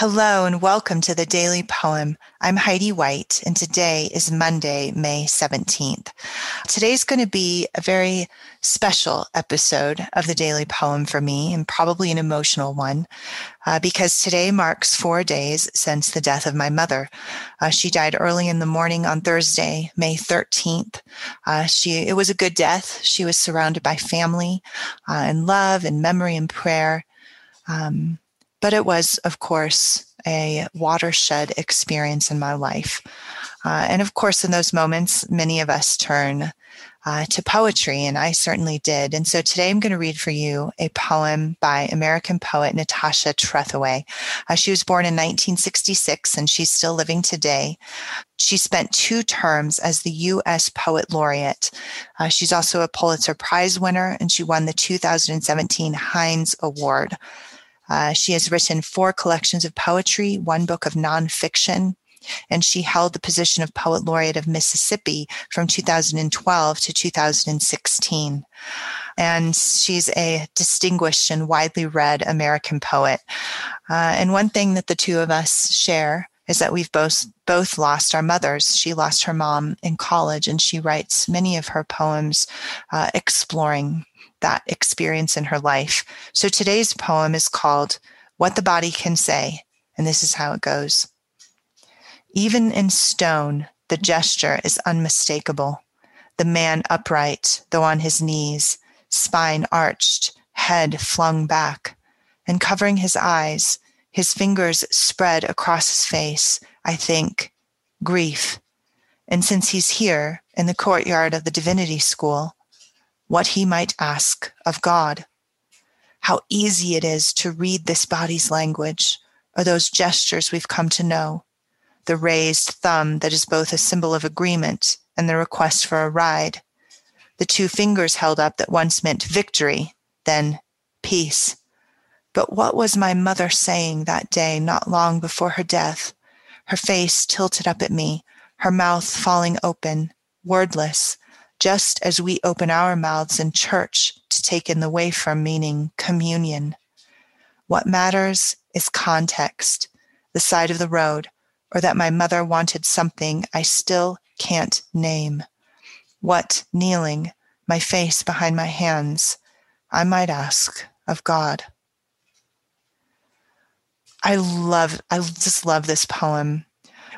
Hello and welcome to The Daily Poem. I'm Heidi White, and today is Monday, May 17th. Today's going to be a very special episode of The Daily Poem for me, and probably an emotional one, because today marks 4 days since the death of my mother. She died early in the morning on Thursday, May 13th. It was a good death. She was surrounded by family and love and memory and prayer. But it was, of course, a watershed experience in my life. And of course, in those moments, many of us turn to poetry, and I certainly did. And so today I'm going to read for you a poem by American poet Natasha Trethewey. She was born in 1966, and she's still living today. She spent 2 terms as the U.S. Poet Laureate. She's also a Pulitzer Prize winner, and she won the 2017 Heinz Award. She has written 4 collections of poetry, 1 book of nonfiction, and she held the position of Poet Laureate of Mississippi from 2012 to 2016. And she's a distinguished and widely read American poet. And one thing that the two of us share is that we've both lost our mothers. She lost her mom in college, and she writes many of her poems exploring that experience in her life. So today's poem is called What the Body Can Say, and this is how it goes. Even in stone, the gesture is unmistakable. The man upright, though on his knees, spine arched, head flung back, and covering his eyes, his fingers spread across his face, I think, grief. And since he's here in the courtyard of the Divinity School, what he might ask of God. How easy it is to read this body's language, or those gestures we've come to know. The raised thumb that is both a symbol of agreement and the request for a ride. The 2 fingers held up that once meant victory, then peace. But what was my mother saying that day not long before her death? Her face tilted up at me, her mouth falling open, wordless, just as we open our mouths in church to take in the way from meaning communion. What matters is context, the side of the road, or that my mother wanted something I still can't name. What, kneeling, my face behind my hands, I might ask of God. I just love this poem.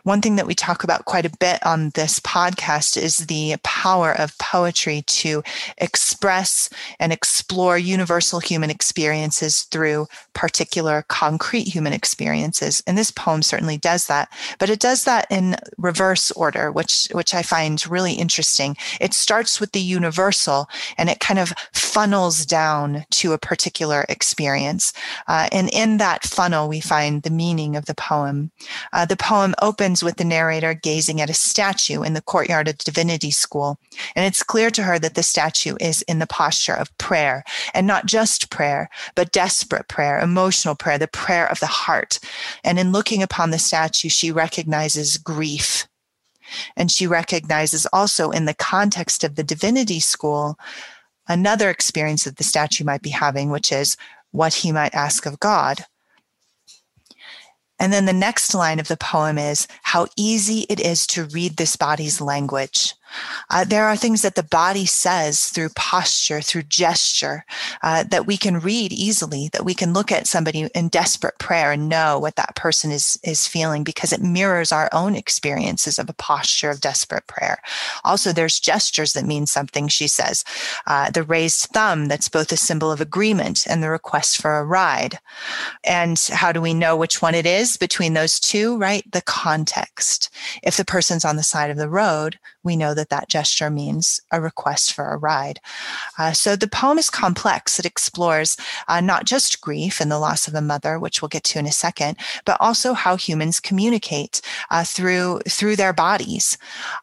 One thing that we talk about quite a bit on this podcast is the power of poetry to express and explore universal human experiences through particular concrete human experiences. And this poem certainly does that, but it does that in reverse order, which I find really interesting. It starts with the universal and it kind of funnels down to a particular experience. And in that funnel, we find the meaning of the poem. The poem opens with the narrator gazing at a statue in the courtyard of Divinity School. And it's clear to her that the statue is in the posture of prayer, and not just prayer, but desperate prayer, emotional prayer, the prayer of the heart. And in looking upon the statue, she recognizes grief. And she recognizes also in the context of the Divinity School, another experience that the statue might be having, which is what he might ask of God. And then the next line of the poem is, how easy it is to read this body's language. There are things that the body says through posture, through gesture, that we can read easily, that we can look at somebody in desperate prayer and know what that person is feeling, because it mirrors our own experiences of a posture of desperate prayer. Also, there's gestures that mean something, she says. The raised thumb, that's both a symbol of agreement and the request for a ride. And how do we know which one it is? Between those two, right? The context. If the person's on the side of the road, we know that gesture means a request for a ride. So the poem is complex. It explores not just grief and the loss of a mother, which we'll get to in a second, but also how humans communicate through their bodies.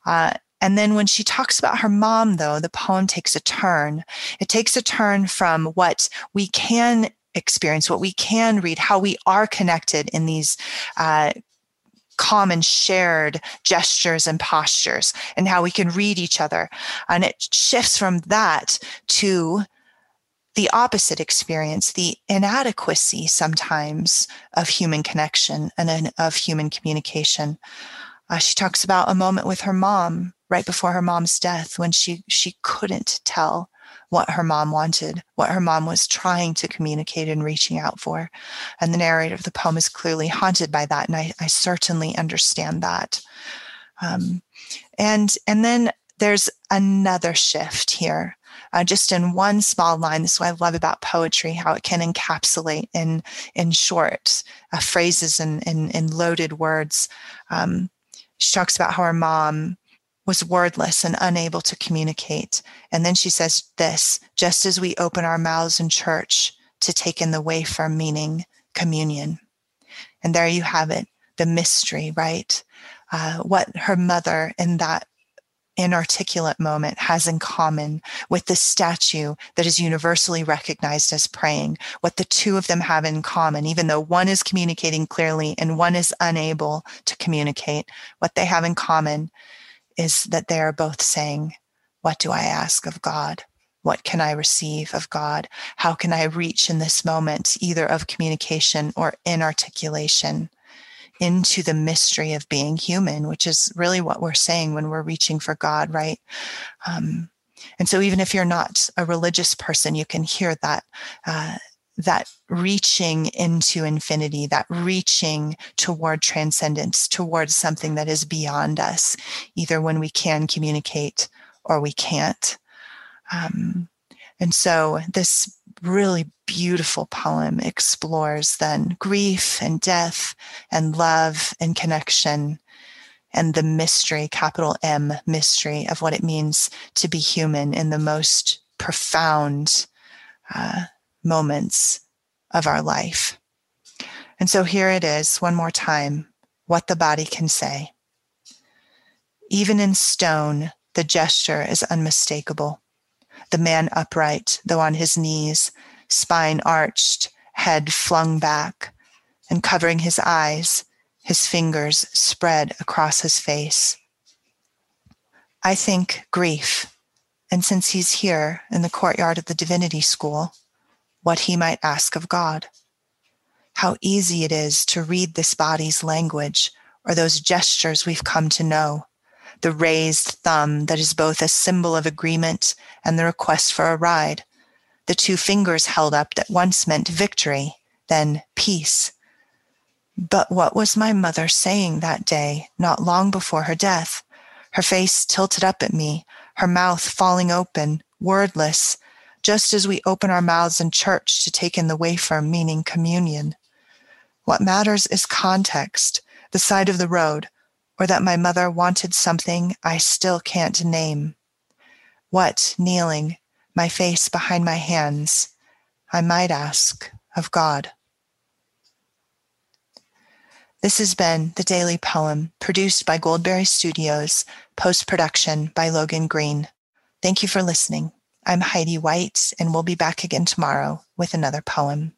And then when she talks about her mom, though, the poem takes a turn. It takes a turn from what we can experience, what we can read, how we are connected in these common shared gestures and postures, and how we can read each other. And it shifts from that to the opposite experience, the inadequacy sometimes of human connection and of human communication. She talks about a moment with her mom right before her mom's death when she couldn't tell what her mom wanted, what her mom was trying to communicate and reaching out for. And the narrator of the poem is clearly haunted by that. And I certainly understand that. And then there's another shift here, just in one small line. This is what I love about poetry, how it can encapsulate in short phrases and in loaded words. She talks about how her mom was wordless and unable to communicate. And then she says this: just as we open our mouths in church to take in the wafer, meaning communion. And there you have it, the mystery, right? What her mother in that inarticulate moment has in common with the statue that is universally recognized as praying, what the two of them have in common, even though one is communicating clearly and one is unable to communicate, what they have in common is that they are both saying, what do I ask of God? What can I receive of God? How can I reach in this moment, either of communication or inarticulation, into the mystery of being human, which is really what we're saying when we're reaching for God, right? And so even if you're not a religious person, you can hear that, that reaching into infinity, that reaching toward transcendence, towards something that is beyond us, either when we can communicate or we can't. And so this really beautiful poem explores then grief and death and love and connection and the mystery, capital M, mystery of what it means to be human in the most profound moments of our life. And so here it is one more time, what the body can say. Even in stone, the gesture is unmistakable. The man upright, though on his knees, spine arched, head flung back, and covering his eyes, his fingers spread across his face. I think grief, and since he's here in the courtyard of the Divinity School, what he might ask of God. How easy it is to read this body's language or those gestures we've come to know. The raised thumb that is both a symbol of agreement and the request for a ride. The two fingers held up that once meant victory, then peace. But what was my mother saying that day, not long before her death? Her face tilted up at me, her mouth falling open, wordless, just as we open our mouths in church to take in the wafer, meaning communion. What matters is context, the side of the road, or that my mother wanted something I still can't name. What, kneeling, my face behind my hands, I might ask of God. This has been The Daily Poem, produced by Goldberry Studios, post-production by Logan Green. Thank you for listening. I'm Heidi White, and we'll be back again tomorrow with another poem.